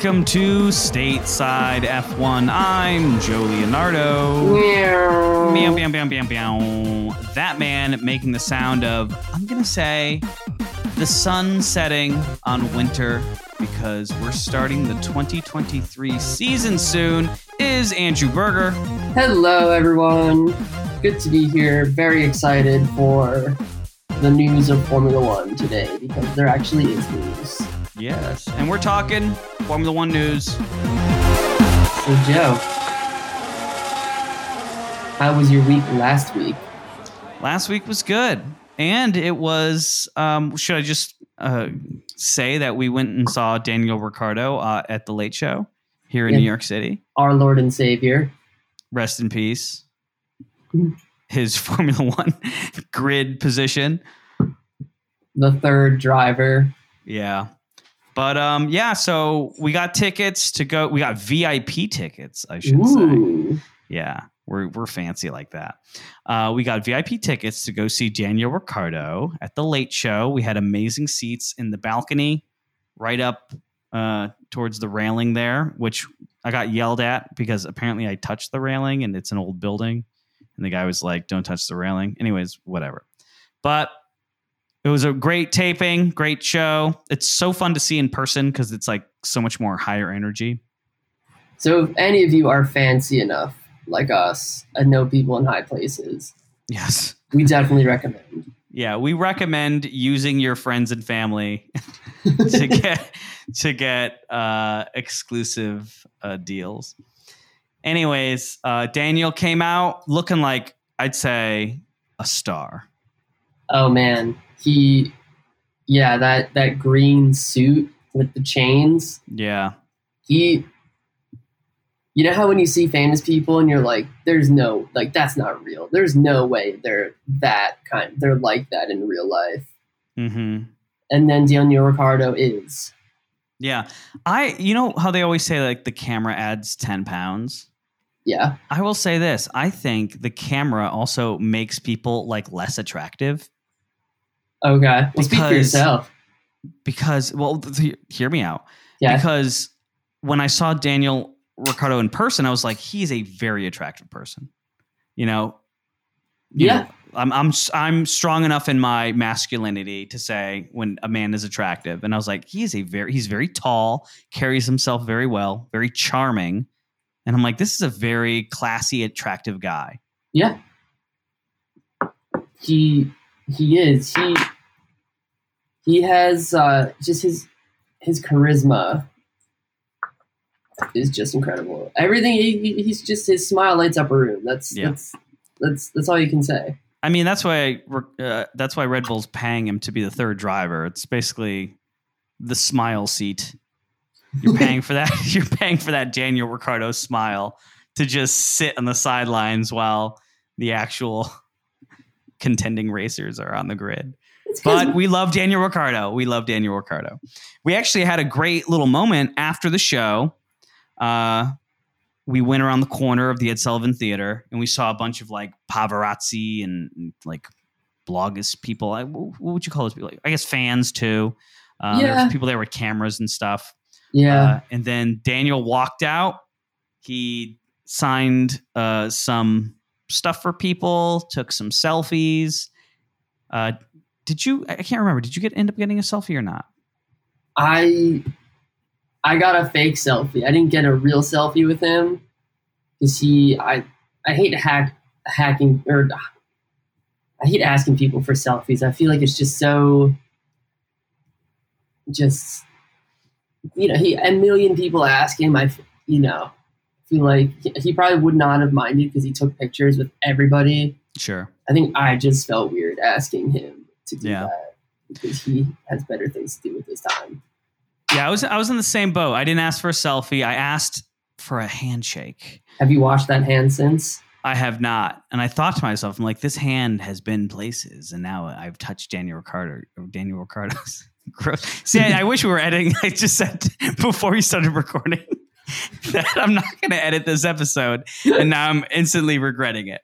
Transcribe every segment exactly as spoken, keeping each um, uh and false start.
Welcome to Stateside F one. I'm Joe Leonardo. Meow. Meow, meow, meow, meow, meow. That man making the sound of, I'm going to say, the sun setting on winter because we're starting the twenty twenty-three season soon is Andrew Berger. Hello, everyone. Good to be here. Very excited for the news of Formula One today because there actually is news. Yes, and we're talking Formula One news. So, Joe, how was your week last week? Last week was good, and it was. Um, should I just uh, say that we went and saw Daniel Ricciardo uh, at the Late Show here in yep. New York City? Our Lord and Savior, rest in peace. His Formula One grid position, the third driver. Yeah. But, um, yeah, so we got tickets to go. We got V I P tickets, I should Ooh. say. Yeah, we're we're fancy like that. Uh, we got V I P tickets to go see Daniel Ricciardo at The Late Show. We had amazing seats in the balcony right up uh, towards the railing there, which I got yelled at because apparently I touched the railing and it's an old building. And the guy was like, don't touch the railing. Anyways, whatever. But it was a great taping, great show. It's so fun to see in person because it's like so much more higher energy. So if any of you are fancy enough, like us, and know people in high places, yes, we definitely recommend. Yeah, we recommend using your friends and family to get to get uh, exclusive uh, deals. Anyways, uh, Daniel came out looking like, I'd say, a star. Oh, man. He, yeah, that, that green suit with the chains. Yeah. He, you know how when you see famous people and you're like, there's no, like, that's not real. There's no way they're that kind, they're like that in real life. Mm-hmm. And then Daniel Ricciardo is. Yeah. I, you know how they always say like the camera adds ten pounds? Yeah. I will say this. I think the camera also makes people like less attractive. Okay. Well, because, speak for yourself. Because, well, th- hear me out. Yeah. Because when I saw Daniel Ricciardo in person, I was like, he's a very attractive person. You know? You yeah. Know, I'm I'm I'm strong enough in my masculinity to say when a man is attractive, and I was like, he's a very he's very tall, carries himself very well, very charming, and I'm like, this is a very classy, attractive guy. Yeah. He. He is. He he has uh, just his his charisma is just incredible. Everything he, he's just his smile lights up a room. That's yeah. that's that's that's all you can say. I mean, that's why uh, that's why Red Bull's paying him to be the third driver. It's basically the smile seat. You're paying for that. You're paying for that Daniel Ricciardo smile to just sit on the sidelines while the actual contending racers are on the grid. But we love Daniel Ricciardo. We love Daniel Ricciardo. We actually had a great little moment after the show. Uh, we went around the corner of the Ed Sullivan Theater and we saw a bunch of like paparazzi and, and like bloggers people. I, what would you call those people? Like, I guess fans too. Um, yeah. There were people there with cameras and stuff. Yeah. Uh, and then Daniel walked out. He signed uh, some stuff for people, took some selfies. Uh, did you, I can't remember. Did you get, end up getting a selfie or not? I, I got a fake selfie. I didn't get a real selfie with him. Cause he, I, I hate hack hacking or I hate asking people for selfies. I feel like it's just so just, you know, he, a million people ask him, I, you know, feel like he probably would not have minded because he took pictures with everybody. Sure. I think I just felt weird asking him to do yeah. that because he has better things to do with his time. Yeah, I was I was in the same boat. I didn't ask for a selfie. I asked for a handshake. Have you washed that hand since? I have not. And I thought to myself, I'm like, this hand has been places, and now I've touched Daniel Ricciardo or Daniel Ricciardo's gross. See, I, I wish we were editing. I just said before you started recording that I'm not going to edit this episode, and now I'm instantly regretting it.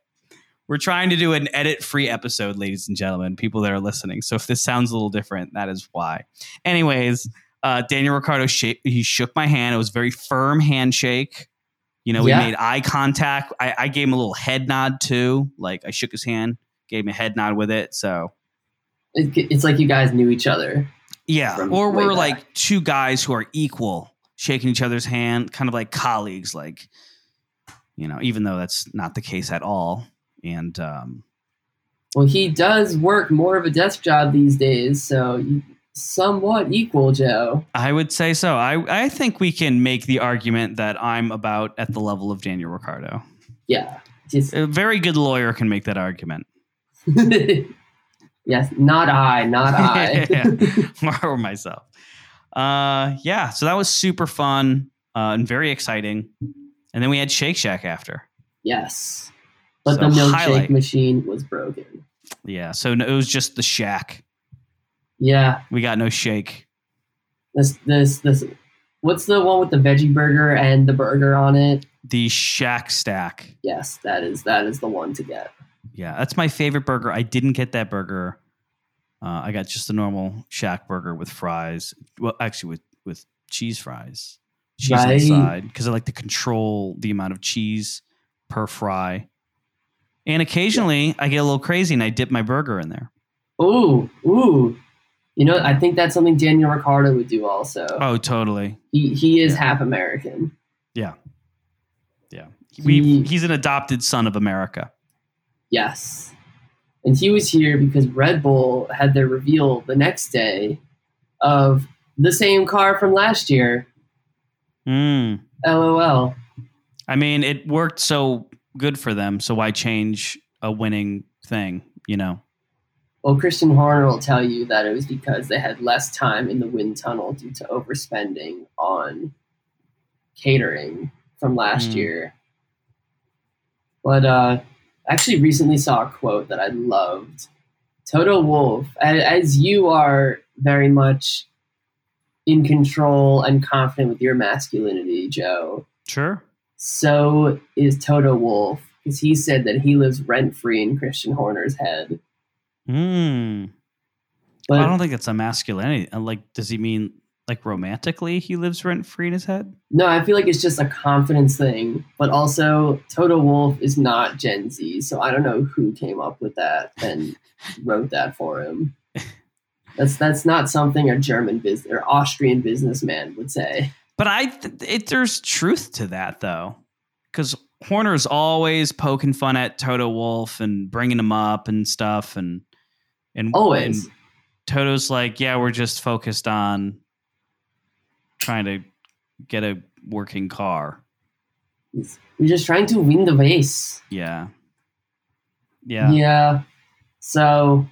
We're trying to do an edit-free episode, ladies and gentlemen, people that are listening. So if this sounds a little different, that is why. Anyways, Uh, Daniel Ricciardo, sh- he shook my hand. It was a very firm handshake. You know, we yeah. made eye contact. I, I gave him a little head nod too. Like I shook his hand, gave him a head nod with it. So it, it's like you guys knew each other. Yeah. Or we're back. Like two guys who are equal, shaking each other's hand, kind of like colleagues, like, you know, even though that's not the case at all. And, um, well, he does work more of a desk job these days. So you, somewhat equal, Joe. I would say so. I, I think we can make the argument that I'm about at the level of Daniel Ricciardo. Yeah. Just, a very good lawyer can make that argument. Yes. Not I, not I. yeah, or myself. Uh, yeah. So that was super fun uh, and very exciting. And then we had Shake Shack after. Yes. But so the milkshake highlight. machine was broken. Yeah. So no, it was just the shack. Yeah. We got no shake. This, this, this. What's the one with the veggie burger and the burger on it? The Shack Stack. Yes, that is, that is the one to get. Yeah, that's my favorite burger. I didn't get that burger. Uh, I got just the normal Shack burger with fries. Well, actually with, with cheese fries. Cheese right. on the side. Because I like to control the amount of cheese per fry. And occasionally yeah. I get a little crazy and I dip my burger in there. Ooh, ooh. You know, I think that's something Daniel Ricciardo would do also. Oh, totally. He he is yeah. half American. Yeah. Yeah. We he, he's an adopted son of America. Yes. And he was here because Red Bull had their reveal the next day of the same car from last year. Mm. LOL. I mean, it worked so good for them, so why change a winning thing, you know? Well, Christian Horner will tell you that it was because they had less time in the wind tunnel due to overspending on catering from last mm. year. But uh, I actually recently saw a quote that I loved. Toto Wolff, as you are very much in control and confident with your masculinity, Joe. Sure. So is Toto Wolff, because he said that he lives rent-free in Christian Horner's head. Hmm. But I don't think it's a masculinity. Like, does he mean like romantically he lives rent free in his head? No, I feel like it's just a confidence thing. But also, Toto Wolff is not Gen Z, so I don't know who came up with that and wrote that for him. That's that's not something a German business or Austrian businessman would say. But I, th- it, there's truth to that though, because Horner's always poking fun at Toto Wolff and bringing him up and stuff, and. And, Always. and Toto's like, yeah, we're just focused on trying to get a working car. We're just trying to win the race. Yeah. Yeah. Yeah. So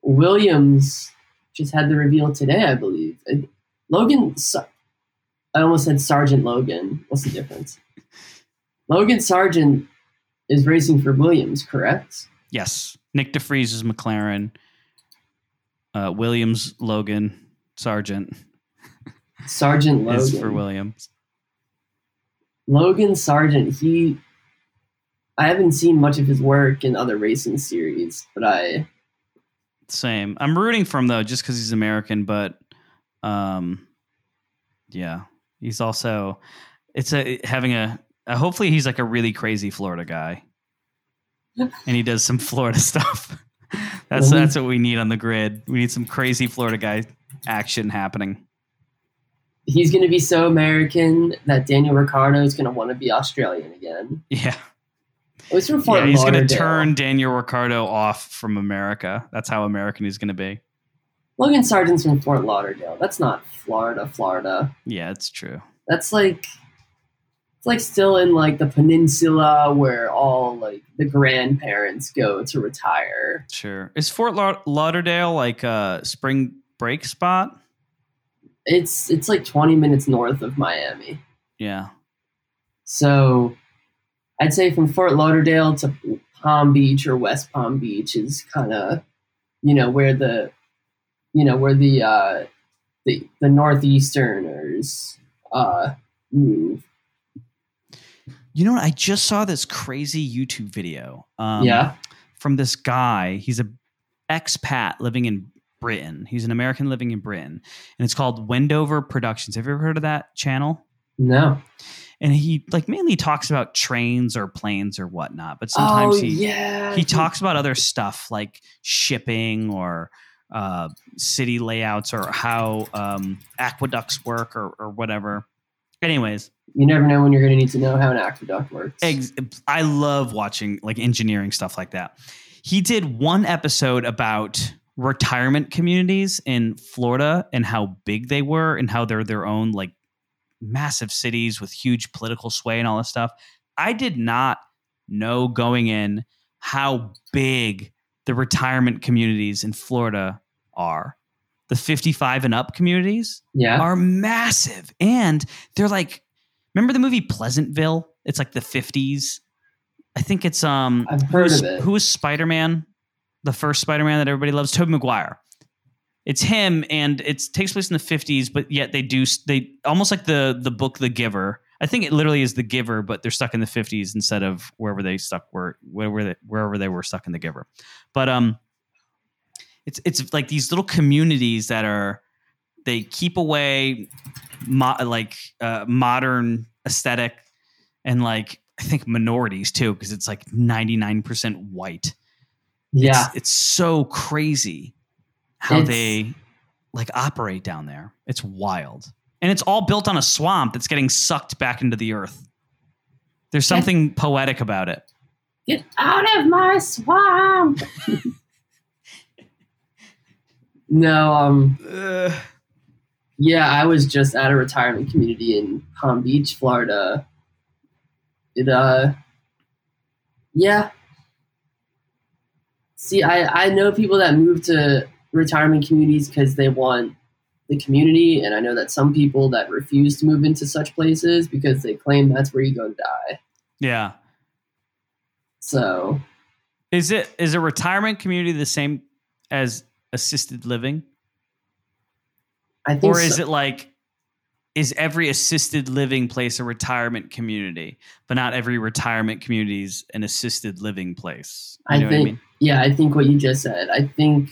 Williams just had the reveal today, I believe. And Logan, I almost said Sergeant Logan. What's the difference? Logan Sargeant is racing for Williams, correct? Yes. Nyck de Vries is McLaren. Uh, Williams, Logan, Sargeant. Sargeant Logan. Is for Williams. Logan Sargeant, he... I haven't seen much of his work in other racing series, but I... Same. I'm rooting for him, though, just because he's American, but... um, yeah. He's also... It's a having a... Uh, hopefully he's like a really crazy Florida guy. And he does some Florida stuff. That's mm-hmm. that's what we need on the grid. We need some crazy Florida guy action happening. He's going to be so American that Daniel Ricciardo is going to want to be Australian again. Yeah. Oh, he's from Fort yeah, he's going to turn Daniel Ricciardo off from America. That's how American he's going to be. Logan Sargeant's from Fort Lauderdale. That's not Florida, Florida. Yeah, it's true. That's like... It's like still in like the peninsula where all like the grandparents go to retire. Sure. Is Fort La- Lauderdale like a spring break spot? It's it's like twenty minutes north of Miami. Yeah. So I'd say from Fort Lauderdale to Palm Beach or West Palm Beach is kind of, you know, where the, you know, where the, uh, the, the Northeasterners uh, move. You know what? I just saw this crazy YouTube video um, yeah. from this guy. He's an expat living in Britain. He's an American living in Britain, and it's called Wendover Productions. Have you ever heard of that channel? No. And he like mainly talks about trains or planes or whatnot, but sometimes oh, he yeah. he talks about other stuff like shipping or uh, city layouts or how um, aqueducts work or, or whatever. Anyways, you never know when you're going to need to know how an aqueduct works. Ex- I love watching like engineering stuff like that. He did one episode about retirement communities in Florida and how big they were and how they're their own like massive cities with huge political sway and all this stuff. I did not know going in how big the retirement communities in Florida are. The fifty-five and up communities yeah. are massive. And they're like, remember the movie Pleasantville? It's like the fifties. I think it's, um, I've heard of it. Who was Spider-Man? The first Spider-Man that everybody loves, Tobey Maguire. It's him. And it takes place in the fifties, but yet they do, they almost like the, the book, The Giver. I think it literally is The Giver, but they're stuck in the fifties instead of wherever they stuck were, wherever they, wherever they were stuck in The Giver. But, um, It's it's like these little communities that are, they keep away mo- like uh, modern aesthetic and like, I think minorities too, because it's like ninety-nine percent white. Yeah. It's, it's so crazy how it's, they like operate down there. It's wild. And it's all built on a swamp that's getting sucked back into the earth. There's something get, poetic about it. Get out of my swamp. No, um, uh, yeah, I was just at a retirement community in Palm Beach, Florida. It, uh, yeah. See, I, I know people that move to retirement communities because they want the community, and I know that some people that refuse to move into such places because they claim that's where you go to die. Yeah. So, is it is a retirement community the same as assisted living? I think or is so. It like, is every assisted living place a retirement community, but not every retirement community is an assisted living place? You I know think, what I mean? Yeah, I think what you just said. I think,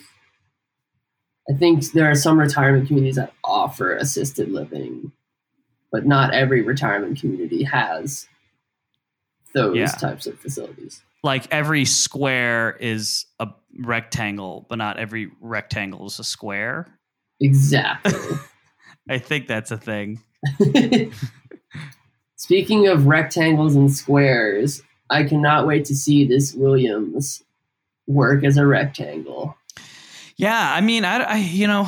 I think there are some retirement communities that offer assisted living, but not every retirement community has those yeah. types of facilities. Like every square is a rectangle, but not every rectangle is a square. Exactly. I think that's a thing. Speaking of rectangles and squares, I cannot wait to see this Williams work as a rectangle. Yeah, I mean, I, I you know,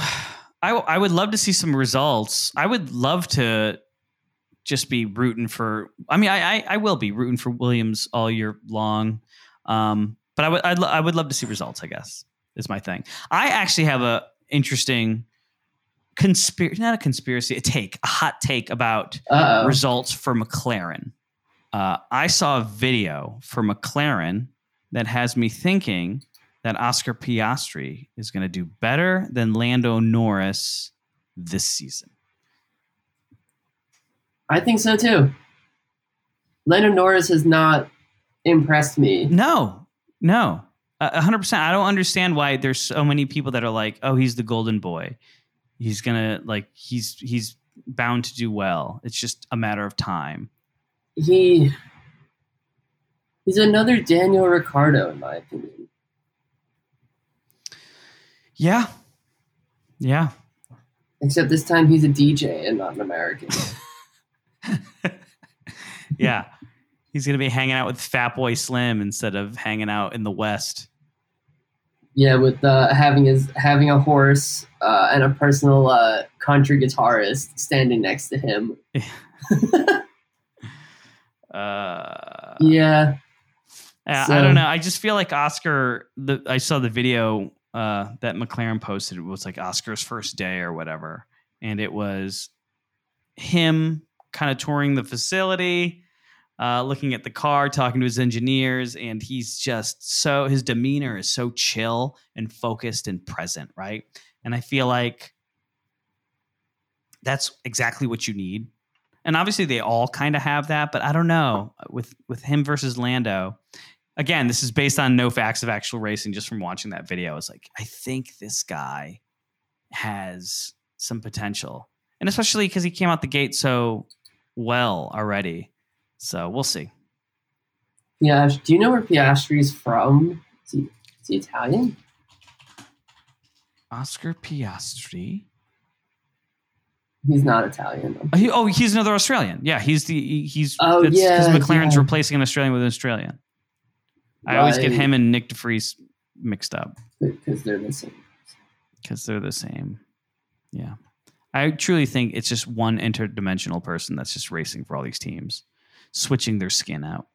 I I would love to see some results. I would love to just be rooting for, I mean, I, I, I will be rooting for Williams all year long. Um, but I would, I'd lo- I would love to see results, I guess, is my thing. I actually have a interesting conspiracy, not a conspiracy, a take, a hot take about Uh-oh. results for McLaren. Uh, I saw a video for McLaren that has me thinking that Oscar Piastri is going to do better than Lando Norris this season. I think so too. Lando Norris has not impressed me. No, no, a hundred percent. I don't understand why there's so many people that are like, "Oh, he's the golden boy. He's gonna like he's he's bound to do well. It's just a matter of time." He he's another Daniel Ricciardo, in my opinion. Yeah, yeah. Except this time he's a D J and not an American. Yeah, he's gonna be hanging out with Fatboy Slim instead of hanging out in the West. Yeah, with uh, having his having a horse uh, and a personal uh, country guitarist standing next to him. uh, yeah, I, so. I don't know. I just feel like Oscar. The, I saw the video uh, that McLaren posted. It was like Oscar's first day or whatever, and it was him kind of touring the facility, uh, looking at the car, talking to his engineers. And he's just so, his demeanor is so chill and focused and present. Right. And I feel like that's exactly what you need. And obviously they all kind of have that, but I don't know with, with him versus Lando. Again, this is based on no facts of actual racing, just from watching that video. I was like, I think this guy has some potential. And especially because he came out the gate so well already. So we'll see. Yeah. Do you know where Piastri is from? Is he, is he Italian? Oscar Piastri. He's not Italian. Though. Oh, he, oh, he's another Australian. Yeah, he's the he's. Oh it's, yeah, because McLaren's yeah. replacing an Australian with an Australian. Right. I always get him and Nyck de Vries mixed up because they're the same. Because they're the same. Yeah, I truly think it's just one interdimensional person that's just racing for all these teams, switching their skin out.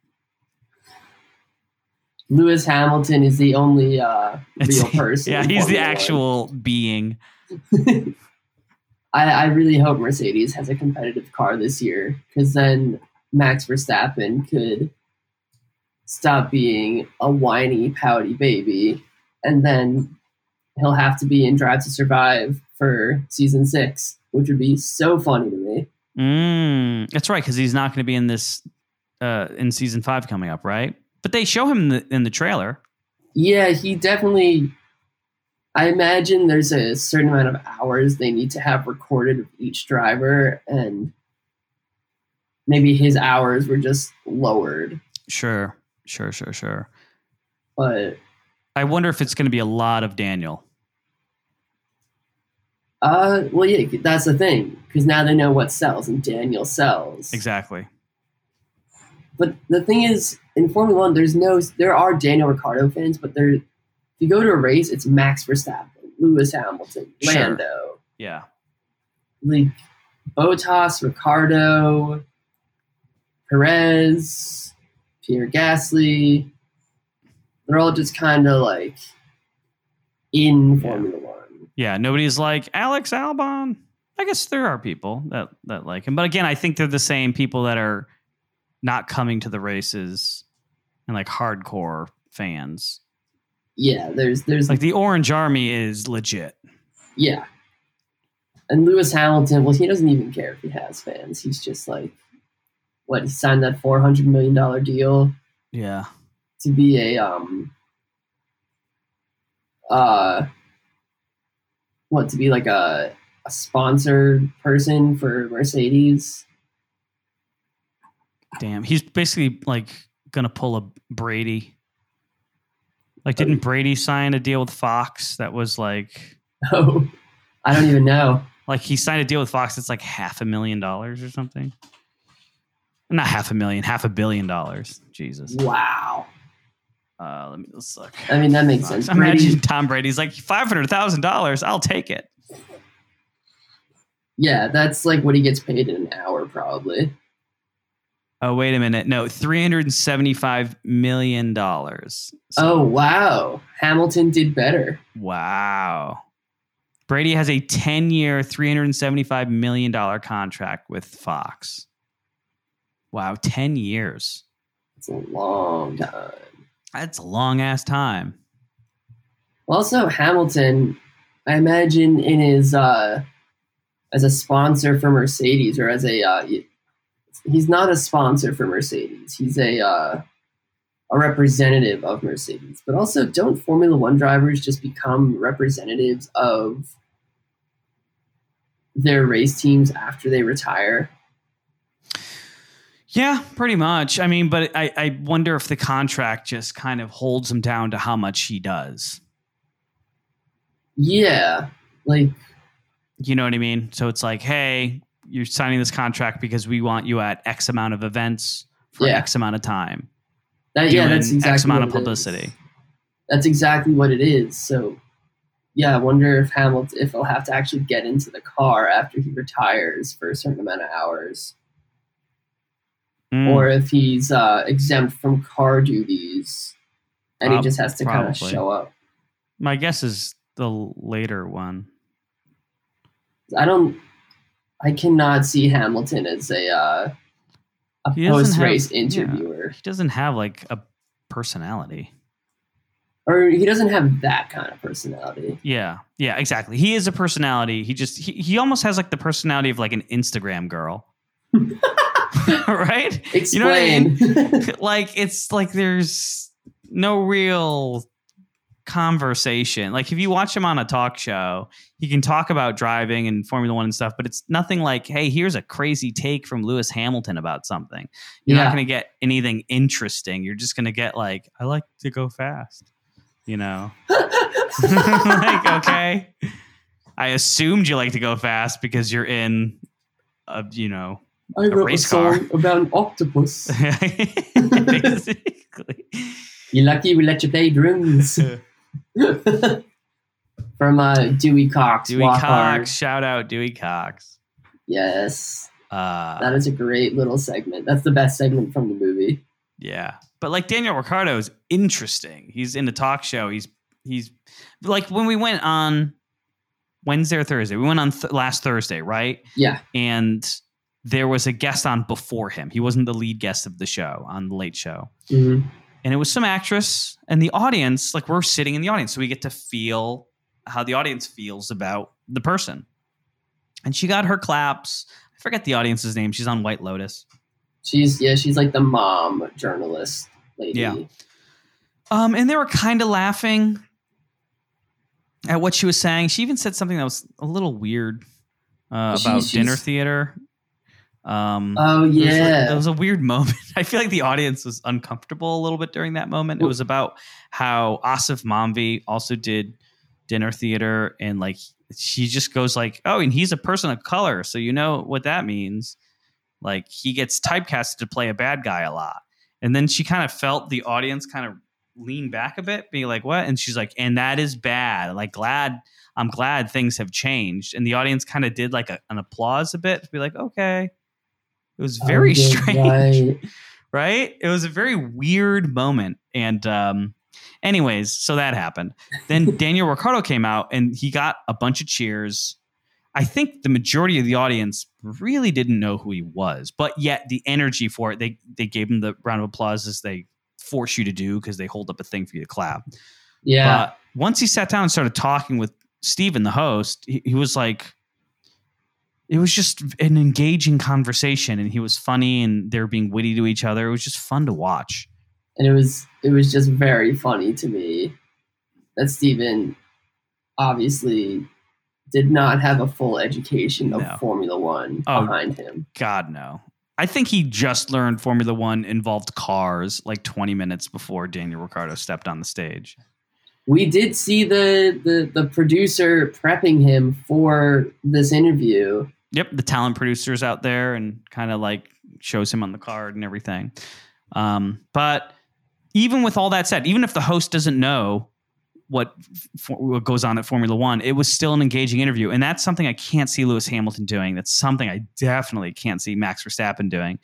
Lewis Hamilton is the only uh, real person. Yeah, he's the actual being. I, I really hope Mercedes has a competitive car this year, because then Max Verstappen could stop being a whiny, pouty baby, and then he'll have to be in Drive to Survive for season six, which would be so funny to me. Mm, that's right, because he's not going to be in this uh, in season five coming up, right? But they show him in the, in the trailer. Yeah, he definitely... I imagine there's a certain amount of hours they need to have recorded of each driver, and maybe his hours were just lowered. Sure, sure, sure, sure. But I wonder if it's going to be a lot of Daniel. Uh, well, yeah, that's the thing, because now they know what sells, and Daniel sells. Exactly. But the thing is, in Formula One, there's no, there are Daniel Ricciardo fans, but they're. If you go to a race, it's Max Verstappen, Lewis Hamilton, Lando. Sure. Yeah. Like, Bottas, Ricardo, Perez, Pierre Gasly. They're all just kind of, like, in Formula yeah. One. Yeah, nobody's like, Alex Albon. I guess there are people that, that like him. But again, I think they're the same people that are not coming to the races and, like, hardcore fans. Yeah, there's there's like the Orange Army is legit. Yeah. And Lewis Hamilton, well, he doesn't even care if he has fans. He's just like, what, he signed that four hundred million dollars deal. Yeah. To be a, um, uh, what, to be like a, a sponsored person for Mercedes. Damn. He's basically like going to pull a Brady. Like, didn't Brady sign a deal with Fox that was like... Oh, I don't even know. Like, he signed a deal with Fox that's like half a million dollars or something. Not half a million, half a billion dollars. Jesus. Wow. Uh, let me let's look. I mean, that makes Fox. sense. Brady. Imagine Tom Brady's like, five hundred thousand dollars, I'll take it. Yeah, that's like what he gets paid in an hour, probably. Oh, wait a minute. No, three hundred seventy-five million dollars. So, oh, wow. Hamilton did better. Wow. Brady has a ten-year, three hundred seventy-five million dollars contract with Fox. Wow, ten years. That's a long time. That's a long-ass time. Also, Hamilton, I imagine, in his uh, as a sponsor for Mercedes or as a... Uh, He's not a sponsor for Mercedes. He's a uh, a representative of Mercedes. But also, don't Formula One drivers just become representatives of their race teams after they retire? Yeah, pretty much. I mean, but I, I wonder if the contract just kind of holds him down to how much he does. Yeah. Like, you know what I mean? So it's like, hey... You're signing this contract because we want you at X amount of events for yeah. X amount of time. That, yeah, that's exactly X amount of publicity. That's exactly what it is. So, yeah, I wonder if Hamilton, if he'll have to actually get into the car after he retires for a certain amount of hours, mm. or if he's uh, exempt from car duties and Prob- he just has to kind of show up. My guess is the later one. I don't. I cannot see Hamilton as a uh, a post-race interviewer. Yeah, he doesn't have like a personality, or he doesn't have that kind of personality. Yeah, yeah, exactly. He is a personality. He just he, he almost has like the personality of like an Instagram girl, right? Explain. You know what I mean? Like it's like there's no real conversation. Like if you watch him on a talk show, he can talk about driving and Formula One and stuff, but it's nothing like, hey, here's a crazy take from Lewis Hamilton about something. You're yeah. not going to get anything interesting. You're just going to get like, I like to go fast, you know? Like, okay. I assumed you like to go fast because you're in a, you know, I a wrote race a song car. About an octopus. Basically. You're lucky we let you play drums. From uh, Dewey Cox. Dewey Cox. Hard. Shout out Dewey Cox. Yes. Uh, that is a great little segment. That's the best segment from the movie. Yeah. But like Daniel Ricciardo is interesting. He's in the talk show. He's, he's like when we went on Wednesday or Thursday, we went on th- last Thursday, right? Yeah. And there was a guest on before him. He wasn't the lead guest of the show on The Late Show. Mm-hmm. And it was some actress and the audience, like we're sitting in the audience. So we get to feel how the audience feels about the person. And she got her claps. I forget the audience's name. She's on White Lotus. She's yeah. She's like the mom journalist lady. Yeah. Um, and they were kind of laughing at what she was saying. She even said something that was a little weird uh, about she, dinner theater. Um, oh, yeah. It was, like, it was a weird moment. I feel like the audience was uncomfortable a little bit during that moment. It was about how Asif Mamvi also did dinner theater. And like, she just goes like, oh, and he's a person of color. So you know what that means. Like he gets typecasted to play a bad guy a lot. And then she kind of felt the audience kind of lean back a bit, being like, what? And she's like, and that is bad. Like glad, I'm glad things have changed. And the audience kind of did like a, an applause a bit to be like, okay. It was very did, strange, right. right? It was a very weird moment. And um, anyways, so that happened. Then Daniel Ricciardo came out and he got a bunch of cheers. I think the majority of the audience really didn't know who he was, but yet the energy for it, they they gave him the round of applause as they force you to do because they hold up a thing for you to clap. Yeah. Uh, once he sat down and started talking with Steven, the host, he, he was like, it was just an engaging conversation and he was funny and they were being witty to each other. It was just fun to watch. And it was, it was just very funny to me that Steven obviously did not have a full education of no. Formula One oh, behind him. God, no. I think he just learned Formula One involved cars like twenty minutes before Daniel Ricciardo stepped on the stage. We did see the, the, the producer prepping him for this interview. Yep, the talent producer's out there and kind of like shows him on the card and everything. Um, but even with all that said, even if the host doesn't know what, for, what goes on at Formula One, it was still an engaging interview. And that's something I can't see Lewis Hamilton doing. That's something I definitely can't see Max Verstappen doing.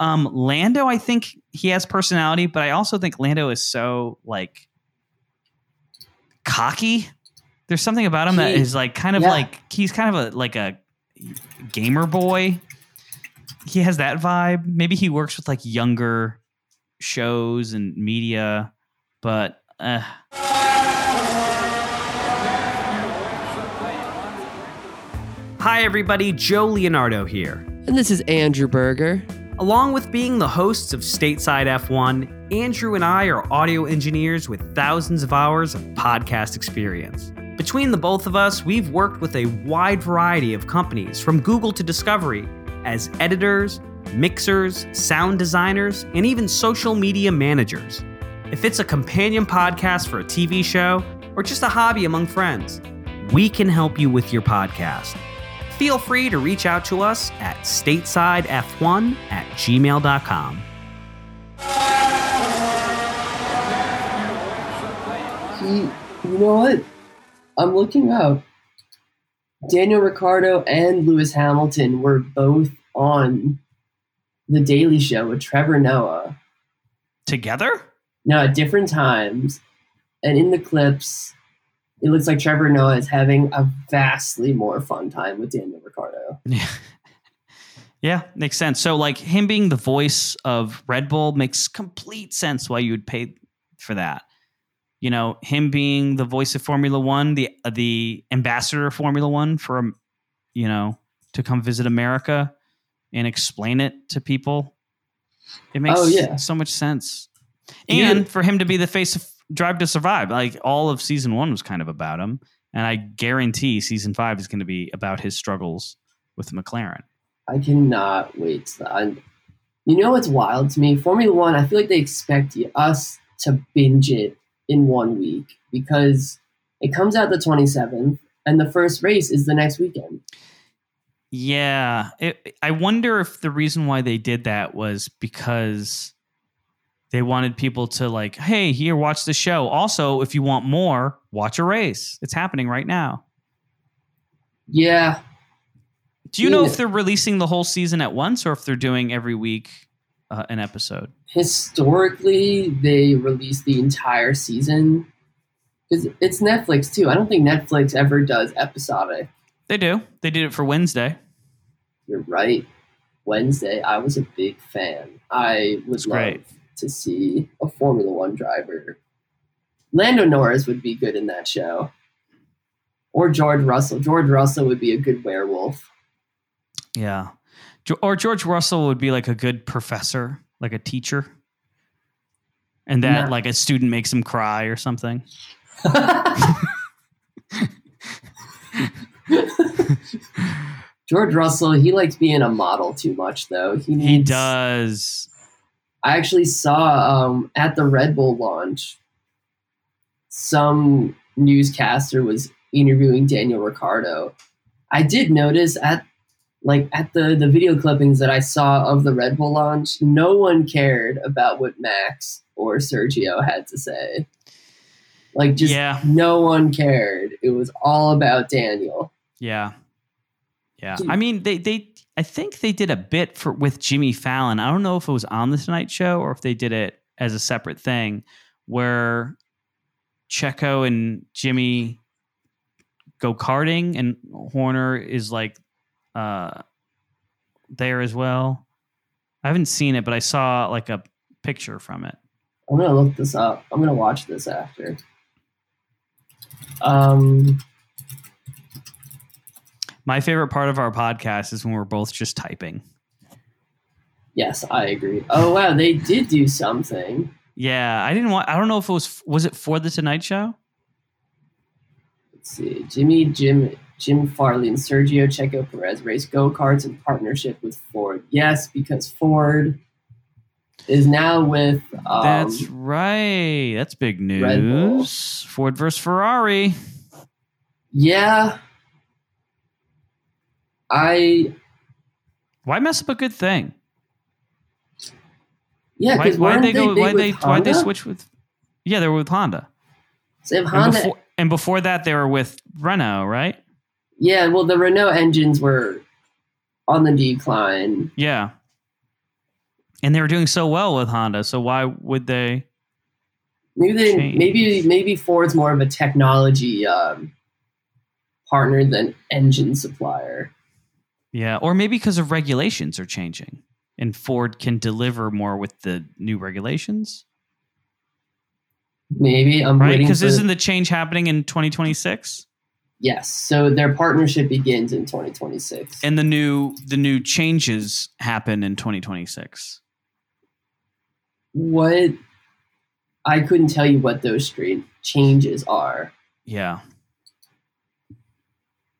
Um, Lando, I think he has personality, but I also think Lando is so like cocky. There's something about him he, that is like kind of yeah. like he's kind of a like a gamer boy. He has that vibe. Maybe he works with like younger shows and media, but uh. Hi everybody, Joe Leonardo here. And this is Andrew Berger. Along with being the hosts of Stateside F one, Andrew and I are audio engineers with thousands of hours of podcast experience. Between the both of us, we've worked with a wide variety of companies, from Google to Discovery, as editors, mixers, sound designers, and even social media managers. If it's a companion podcast for a T V show, or just a hobby among friends, we can help you with your podcast. Feel free to reach out to us at stateside f one at gmail dot com. He, you know what? I'm looking up. Daniel Ricciardo and Lewis Hamilton were both on The Daily Show with Trevor Noah. Together? No, at different times. And in the clips, it looks like Trevor Noah is having a vastly more fun time with Daniel Ricciardo. Yeah. Yeah, makes sense. So like him being the voice of Red Bull makes complete sense why you would pay for that. You know, him being the voice of Formula One, the the ambassador of Formula One for, you know, to come visit America and explain it to people. It makes oh, yeah. so much sense. And yeah. for him to be the face of Drive to Survive. Like, all of season one was kind of about him. And I guarantee season five is going to be about his struggles with McLaren. I cannot wait. I'm, you know what's wild to me? Formula One, I feel like they expect us to binge it in one week because it comes out the twenty-seventh and the first race is the next weekend. Yeah. It, I wonder if the reason why they did that was because they wanted people to, like, hey, here, watch the show. Also, if you want more, watch a race. It's happening right now. Yeah. Do you yeah. know if they're releasing the whole season at once or if they're doing every week uh, an episode? Historically, they release the entire season. Because it's Netflix, too. I don't think Netflix ever does episodic. They do. They did it for Wednesday. You're right. Wednesday, I was a big fan. I would love to see a Formula One driver. Lando Norris would be good in that show. Or George Russell. George Russell would be a good werewolf. Yeah. Or George Russell would be like a good professor, like a teacher. And that, yeah. like, a student makes him cry or something. George Russell, he likes being a model too much, though. He needs, he does. I actually saw um, at the Red Bull launch, some newscaster was interviewing Daniel Ricciardo. I did notice at like at the, the video clippings that I saw of the Red Bull launch, no one cared about what Max or Sergio had to say. Like, just yeah. no one cared. It was all about Daniel. Yeah. Yeah. I mean, they, they, I think they did a bit for with Jimmy Fallon. I don't know if it was on the Tonight Show or if they did it as a separate thing where Checo and Jimmy go karting and Horner is like uh, there as well. I haven't seen it, but I saw like a picture from it. I'm going to look this up. I'm going to watch this after. Um, My favorite part of our podcast is when we're both just typing. Yes, I agree. Oh, wow. They did do something. Yeah. I didn't want, I don't know if it was, was it for the Tonight Show? Let's see. Jimmy, Jim, Jim Farley and Sergio Checo Perez race go-karts in partnership with Ford. Yes, because Ford is now with um, that's right. That's big news. Ford versus Ferrari. Yeah. I. Why mess up a good thing? Yeah, because why, why they, they go? Why they? Honda? Why they switch with? Yeah, they were with Honda. So if Honda, and before, and before that, they were with Renault, right? Yeah. Well, the Renault engines were on the decline. Yeah. And they were doing so well with Honda, so why would they? Maybe they, maybe maybe Ford's more of a technology um, partner than engine supplier. Yeah, or maybe because of regulations are changing, and Ford can deliver more with the new regulations. Maybe I'm right waiting because isn't the change happening in twenty twenty-six? Yes, so their partnership begins in twenty twenty-six, and the new the new changes happen in twenty twenty-six. What? I couldn't tell you what those straight changes are. Yeah.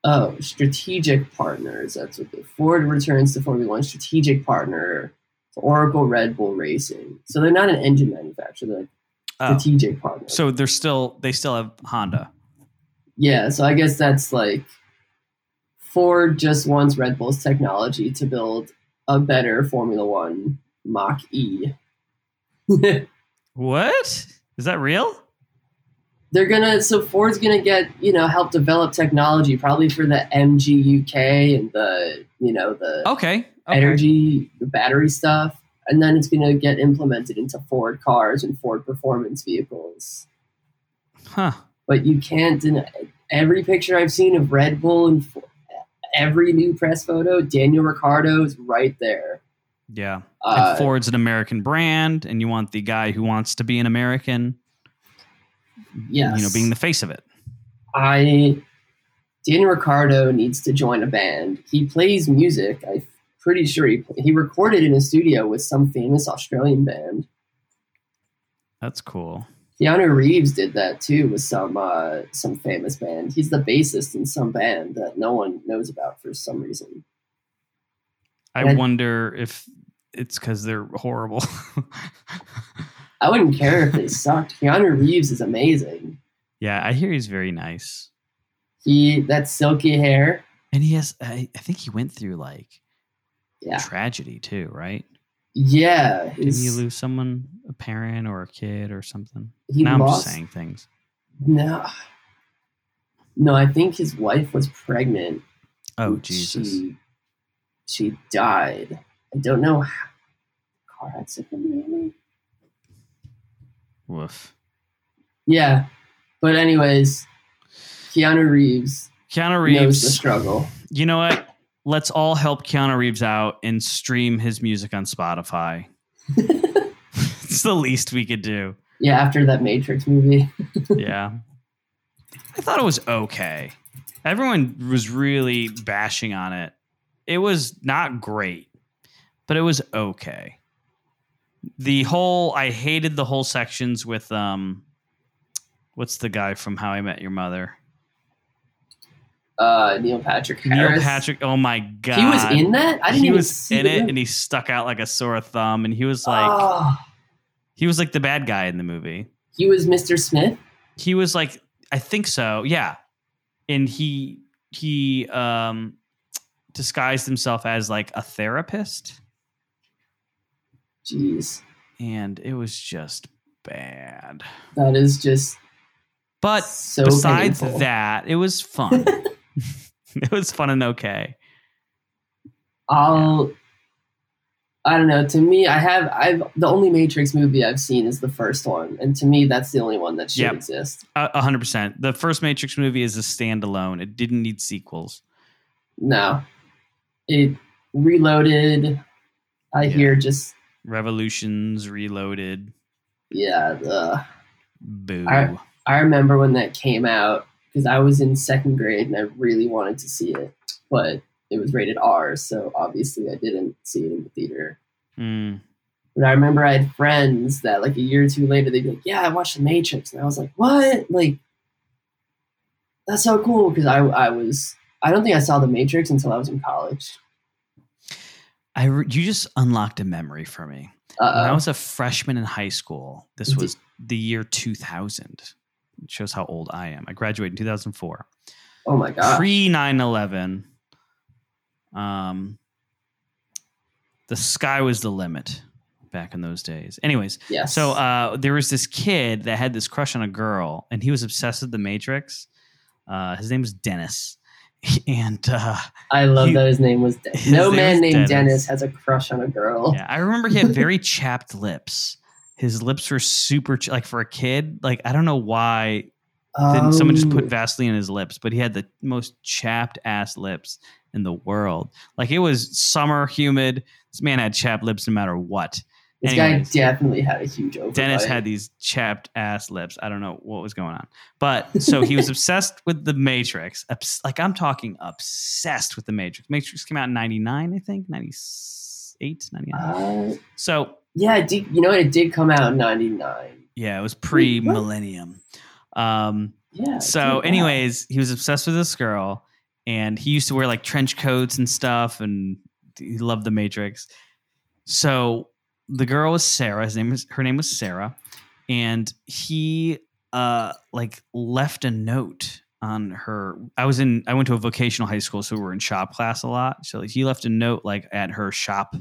Oh, strategic partners. That's what the Ford returns to Formula One. Strategic partner to Oracle Red Bull Racing. So they're not an engine manufacturer. They're like oh. strategic partner. So they're still they still have Honda. Yeah. So I guess that's like Ford just wants Red Bull's technology to build a better Formula One Mach-E. What? Is that real? They're gonna so Ford's gonna get, you know, help develop technology probably for the M G U K and the, you know, the okay, okay. energy, the battery stuff, and then it's gonna get implemented into Ford cars and Ford performance vehicles. Huh. But you can't deny every picture I've seen of Red Bull and every new press photo, Daniel Ricciardo is right there. Yeah. Uh, and Ford's an American brand, and you want the guy who wants to be an American, yes. you know, being the face of it. I, Daniel Ricciardo needs to join a band. He plays music. I'm pretty sure he, he recorded in a studio with some famous Australian band. That's cool. Keanu Reeves did that too with some uh, some famous band. He's the bassist in some band that no one knows about for some reason. I and wonder if it's because they're horrible. I wouldn't care if they sucked. Keanu Reeves is amazing. Yeah, I hear he's very nice. He that silky hair, and he has. I, I think he went through like yeah. tragedy too, right? Yeah. Didn't he lose someone, a parent or a kid or something? Now lost, I'm just saying things. No. No, I think his wife was pregnant. Oh, Jesus. She, she died. I don't know how. Car accident, maybe? Woof. Yeah. But anyways, Keanu Reeves. Keanu Reeves. Knows the struggle. You know what? Let's all help Keanu Reeves out and stream his music on Spotify. It's the least we could do. Yeah, after that Matrix movie. Yeah. I thought it was okay. Everyone was really bashing on it. It was not great, but it was okay. The whole, I hated the whole sections with, um, what's the guy from How I Met Your Mother? Uh, Neil Patrick Harris. Neil Patrick, oh my God. He was in that? I didn't he even was see in it, him. And he stuck out like a sore thumb, and he was like, oh. He was like the bad guy in the movie. He was Mister Smith? He was like, I think so, yeah. And he, he um, disguised himself as like a therapist. Jeez. And it was just bad. That is just But so besides painful. That, it was fun. It was fun and okay. I'll, I don't know. To me, I have, I've, the only Matrix movie I've seen is the first one. And to me, that's the only one that should yep. exist. A hundred percent. The first Matrix movie is a standalone. It didn't need sequels. No. It reloaded. I yeah. hear just. Revolutions reloaded. Yeah. The, Boo. I, I remember when that came out because I was in second grade and I really wanted to see it, but it was rated R, so obviously I didn't see it in the theater. Mm. But I remember I had friends that like a year or two later, they'd be like, yeah, I watched The Matrix. And I was like, what? Like, that's so cool. Because I, I was, I don't think I saw The Matrix until I was in college. I re- you just unlocked a memory for me. Uh-oh. When I was a freshman in high school, this was the year two thousand. It shows how old I am. I graduated in two thousand four. Oh my God. Pre nine eleven. Um, the sky was the limit back in those days. Anyways. Yes. So uh, there was this kid that had this crush on a girl and he was obsessed with The Matrix. Uh, his name was Dennis. And uh, I love he, that his name was Dennis. No man named Dennis. Dennis has a crush on a girl. Yeah, I remember he had very chapped lips. His lips were super, ch- like for a kid, like I don't know why um, someone just put Vaseline in his lips, but he had the most chapped ass lips in the world. Like it was summer, humid. This man had chapped lips no matter what. This Anyways, guy definitely had a huge overbite. Dennis had these chapped ass lips. I don't know what was going on. But so he was obsessed with The Matrix. Obs- like I'm talking obsessed with The Matrix. Matrix came out in ninety-nine, I think, ninety-eight, ninety-nine. Uh, so... Yeah, it did, you know, it did come out in ninety-nine. Yeah, it was pre-millennium. Um, yeah. So anyways, he was obsessed with this girl and he used to wear like trench coats and stuff and he loved The Matrix. So the girl was Sarah. His name was, her name was Sarah. And he uh, like left a note on her. I was in, I went to a vocational high school, so we were in shop class a lot. So he left a note like at her shop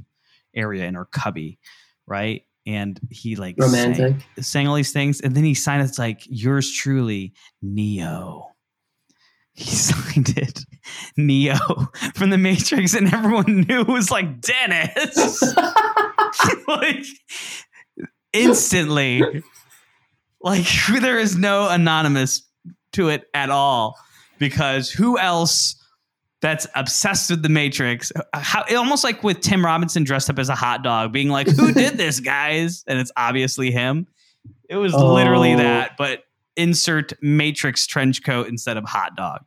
area in her cubby. Right. And he like romantic sang, sang all these things. And then he signed it's like yours truly, Neo. He signed it Neo from The Matrix, and everyone knew it was like Dennis. Like instantly. Like there is no anonymous to it at all. Because who else that's obsessed with The Matrix. How, almost like with Tim Robinson dressed up as a hot dog being like, who did this, guys? And it's obviously him. It was oh. literally that, but insert Matrix trench coat instead of hot dog.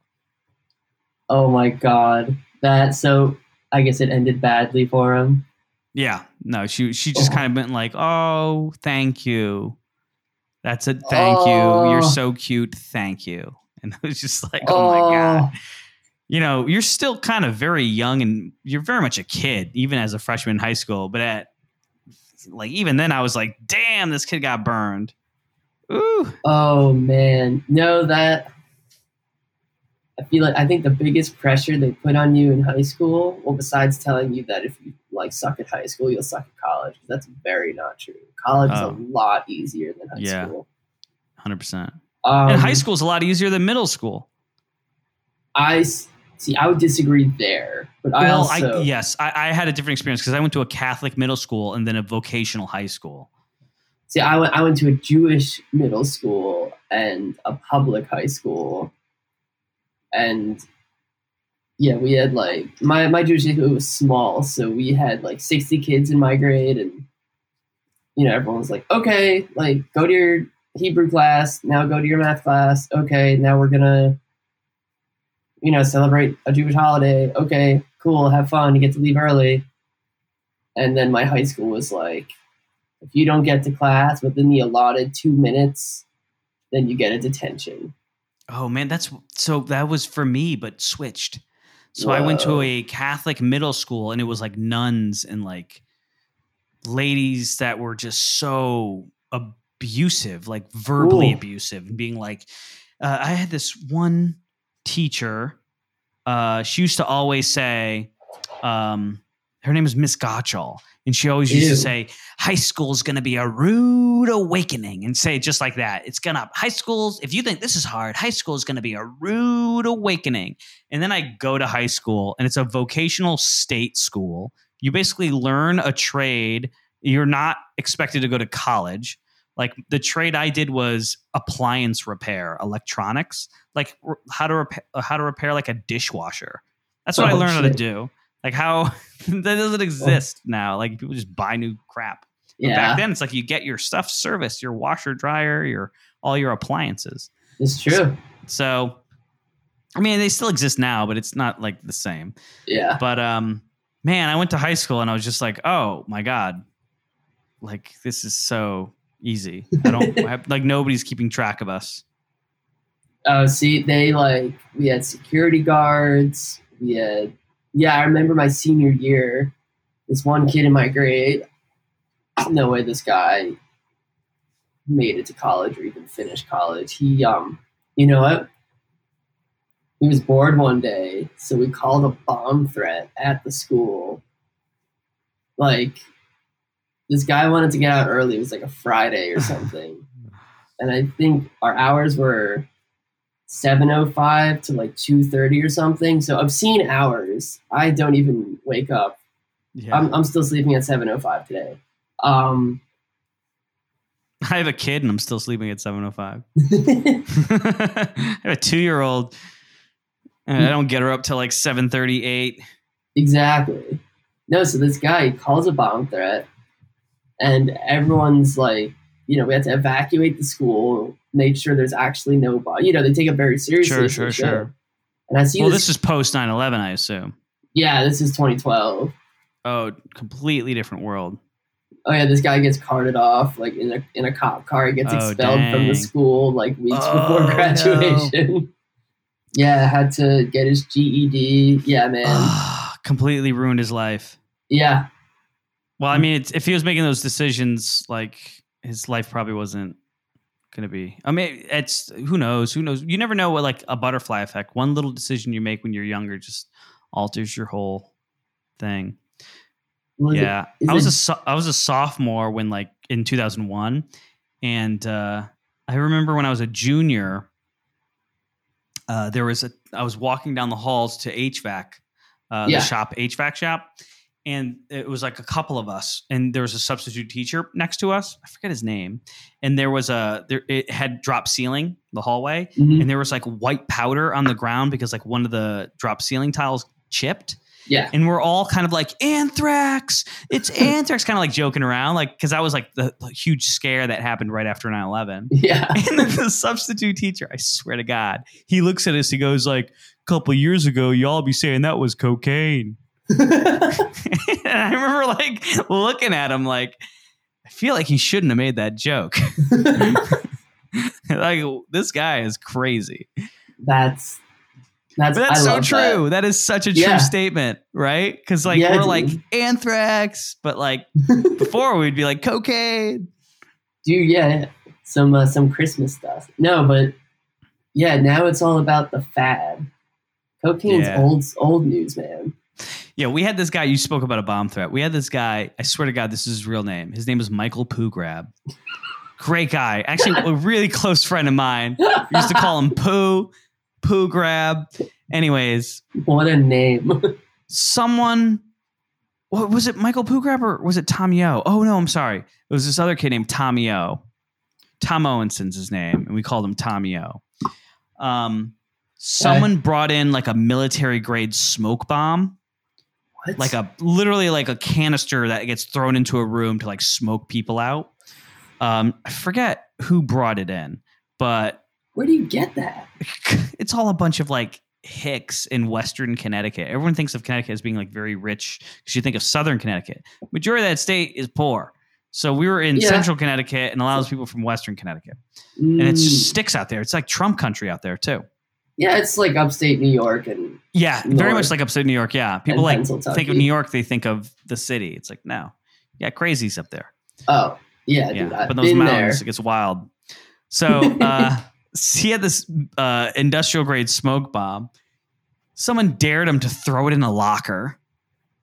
Oh my God. That, so I guess it ended badly for him. Yeah. No, she, she just oh. kind of went like, oh, thank you. That's a thank oh. you. You're so cute. Thank you. And I was just like, oh, oh my God. You know, you're still kind of very young and you're very much a kid, even as a freshman in high school. But at like even then I was like, damn, this kid got burned. Ooh. Oh, man. No, that. I feel like I think the biggest pressure they put on you in high school, well, besides telling you that if you like suck at high school, you'll suck at college. That's very not true. College oh. is a lot easier than high yeah. school. one hundred percent. Um, and high school is a lot easier than middle school. I see. I would disagree there, but well, I also I, yes, I, I had a different experience because I went to a Catholic middle school and then a vocational high school. See, I went I went to a Jewish middle school and a public high school. And yeah, we had like my, my Jewish school was small, so we had like sixty kids in my grade, and you know everyone was like, okay, like go to your Hebrew class, now go to your math class. Okay, now we're gonna you know celebrate a Jewish holiday. Okay, cool, have fun. You get to leave early. And then my high school was like, if you don't get to class within the allotted two minutes, then you get a detention. Oh, man, that's so that was for me, but switched. So Whoa. I went to a Catholic middle school and it was like nuns and like ladies that were just so abusive, like verbally Ooh. abusive, and being like, uh, I had this one teacher. Uh, she used to always say, um, her name is Miss Gottschall. And she always used Ew. to say, high school is going to be a rude awakening, and say it just like that. It's going to high schools. If you think this is hard, high school is going to be a rude awakening. And then I go to high school and it's a vocational state school. You basically learn a trade. You're not expected to go to college. Like the trade I did was appliance repair, electronics, like how to, rep- how to repair like a dishwasher. That's what oh, I learned shit. how to do. Like how that doesn't exist now. Like people just buy new crap. But yeah. Back then it's like you get your stuff serviced, your washer, dryer, your all your appliances. It's true. So, so I mean, they still exist now, but it's not like the same. Yeah. But um, man, I went to high school and I was just like, oh my God, like this is so easy. I don't I, like nobody's keeping track of us. Oh, see, they like we had security guards. We had. Yeah, I remember my senior year, this one kid in my grade, no way this guy made it to college or even finished college. He, um, you know what? He was bored one day, so we called a bomb threat at the school. Like, this guy wanted to get out early. It was like a Friday or something. And I think our hours were seven oh five to like two thirty or something, so obscene hours. I don't even wake up. Yeah. I'm, I'm still sleeping at seven oh five today. um I have a kid and I'm still sleeping at seven oh five. I have a two-year-old and I don't get her up till like seven thirty-eight. Exactly. No, so this guy calls a bomb threat and everyone's like, you know, we had to evacuate the school, make sure there's actually no bomb. You know, they take it very seriously. Sure, sure, sure. And I see. Well, this, this is post nine eleven, I assume. Yeah, this is twenty twelve. Oh, completely different world. Oh yeah, this guy gets carted off like in a in a cop car. He gets oh, expelled dang. from the school like weeks oh, before graduation. No. Yeah, had to get his G E D. Yeah, man. Completely ruined his life. Yeah. Well, I mean, it's, if he was making those decisions, like, his life probably wasn't going to be, I mean, it's, who knows, who knows? You never know what, like a butterfly effect. One little decision you make when you're younger just alters your whole thing. Well, yeah. It, I was it, a, so, I was a sophomore when like in two thousand one. And, uh, I remember when I was a junior, uh, there was a, I was walking down the halls to H V A C, uh, yeah. the shop, H V A C shop. And it was like a couple of us, and there was a substitute teacher next to us. I forget his name. And there was a, there, it had drop ceiling, the hallway. Mm-hmm. And there was like white powder on the ground because like one of the drop ceiling tiles chipped. Yeah. And we're all kind of like, anthrax, it's anthrax, kind of like joking around. Like, cause I was like the, the huge scare that happened right after nine eleven. Yeah. And then the substitute teacher, I swear to God, he looks at us, he goes like, a couple of years ago, y'all be saying that was cocaine. I remember like looking at him like, I feel like he shouldn't have made that joke. Like, this guy is crazy. That's that's, but that's so true. That. that is such a true yeah. statement, right? Because like yeah, we're dude. like anthrax, but like before we'd be like cocaine, dude. Yeah, some uh, some Christmas stuff. No, but yeah, now it's all about the fad. Cocaine's yeah. old old news, man. Yeah, we had this guy. You spoke about a bomb threat. We had this guy. I swear to God, this is his real name. His name was Michael Poo Grab. Great guy. Actually, a really close friend of mine. We used to call him Poo, Poo Grab. Anyways. What a name. Someone, what was it, Michael Poo Grab or was it Tom Yo? Oh, no, I'm sorry. It was this other kid named Tom Yo. Tom Owenson's his name, and we called him Tom Yo. Um, someone what? brought in like a military-grade smoke bomb. What? Like a, literally like a canister that gets thrown into a room to like smoke people out. Um, I forget who brought it in, but where do you get that? It's all a bunch of like hicks in Western Connecticut. Everyone thinks of Connecticut as being like very rich because you think of Southern Connecticut. Majority of that state is poor. So we were in yeah. Central Connecticut and allows people from Western Connecticut. Mm. And it just sticks out there. It's like Trump country out there too. Yeah, it's like upstate New York and yeah, North, very much like upstate New York. Yeah, people like think of New York, they think of the city. It's like no, yeah, crazies up there. Oh. Yeah, yeah. Dude, I've but those been mountains, there. It gets wild. So uh, he had this uh, industrial grade smoke bomb. Someone dared him to throw it in a locker,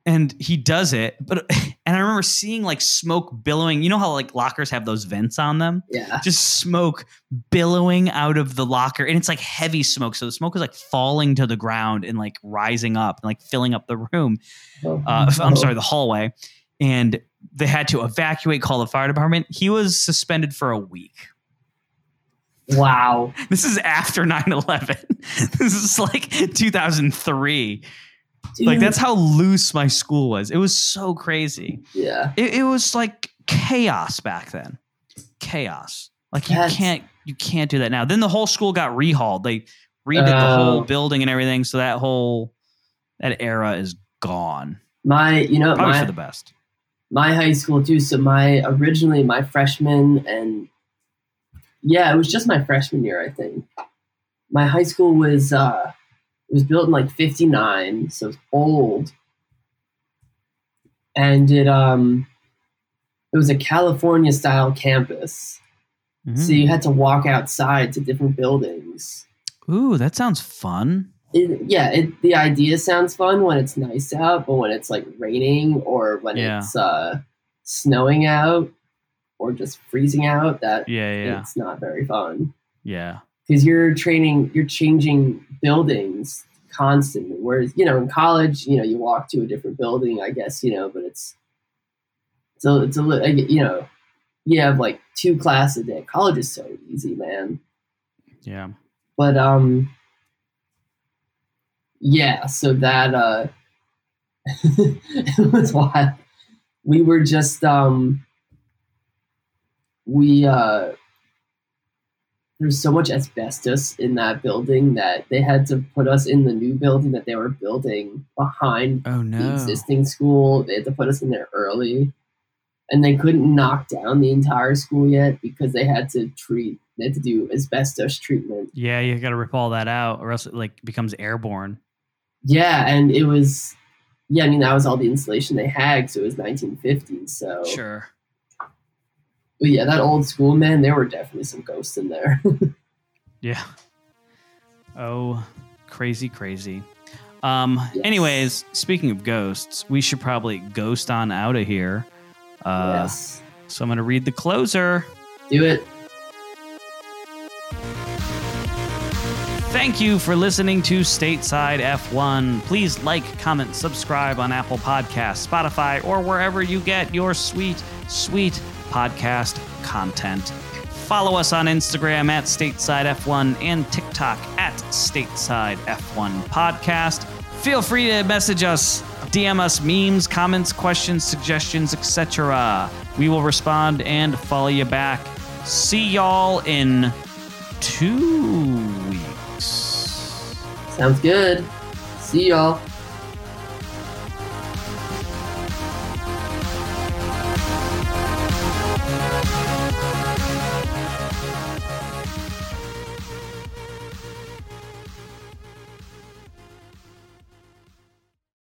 and he does it. But and I remember seeing like smoke billowing. You know how like lockers have those vents on them? Yeah, just smoke billowing out of the locker, and it's like heavy smoke. So the smoke was like falling to the ground and like rising up and like filling up the room. Oh, uh, no. I'm sorry, the hallway, and. They had to evacuate, call the fire department. He was suspended for a week. Wow. This is after nine eleven. This is like two thousand three. Dude. Like that's how loose my school was. It was so crazy. Yeah. It, it was like chaos back then. Chaos. Like you that's... can't, you can't do that now. Then the whole school got rehauled. They redid uh, the whole building and everything. So that whole, that era is gone. My, you know, probably my... for the best. My high school too. So my originally my freshman and yeah, it was just my freshman year. I think my high school was uh, it was built in like fifty-nine, so it's old, and it um it was a California style campus. Mm-hmm. So you had to walk outside to different buildings. Ooh, that sounds fun. It, yeah, it, the idea sounds fun when it's nice out, but when it's like raining or when yeah. it's uh, snowing out or just freezing out, that yeah, yeah. it's not very fun. Yeah, because you're training, you're changing buildings constantly. Whereas you know in college, you know you walk to a different building, I guess you know, but it's so it's, a, it's a you know you have like two classes a day. College is so easy, man. Yeah, but um. Yeah, so that uh, it was wild. We were just um, we uh, there's so much asbestos in that building that they had to put us in the new building that they were building behind oh, no. the existing school. They had to put us in there early, and they couldn't knock down the entire school yet because they had to treat. They had to do asbestos treatment. Yeah, you got to rip all that out, or else it like becomes airborne. Yeah, and it was, yeah, I mean, that was all the insulation they had, so it was nineteen fifty, so. Sure. But yeah, that old school, man, there were definitely some ghosts in there. Yeah. Oh, crazy, crazy. Um. Yes. Anyways, speaking of ghosts, we should probably ghost on out of here. Uh, yes. So I'm going to read the closer. Do it. Thank you for listening to Stateside F one. Please like, comment, subscribe on Apple Podcasts, Spotify, or wherever you get your sweet, sweet podcast content. Follow us on Instagram at Stateside F one and TikTok at Stateside F one Podcast. Feel free to message us, D M us memes, comments, questions, suggestions, et cetera. We will respond and follow you back. See y'all in two weeks. Sounds good. See y'all.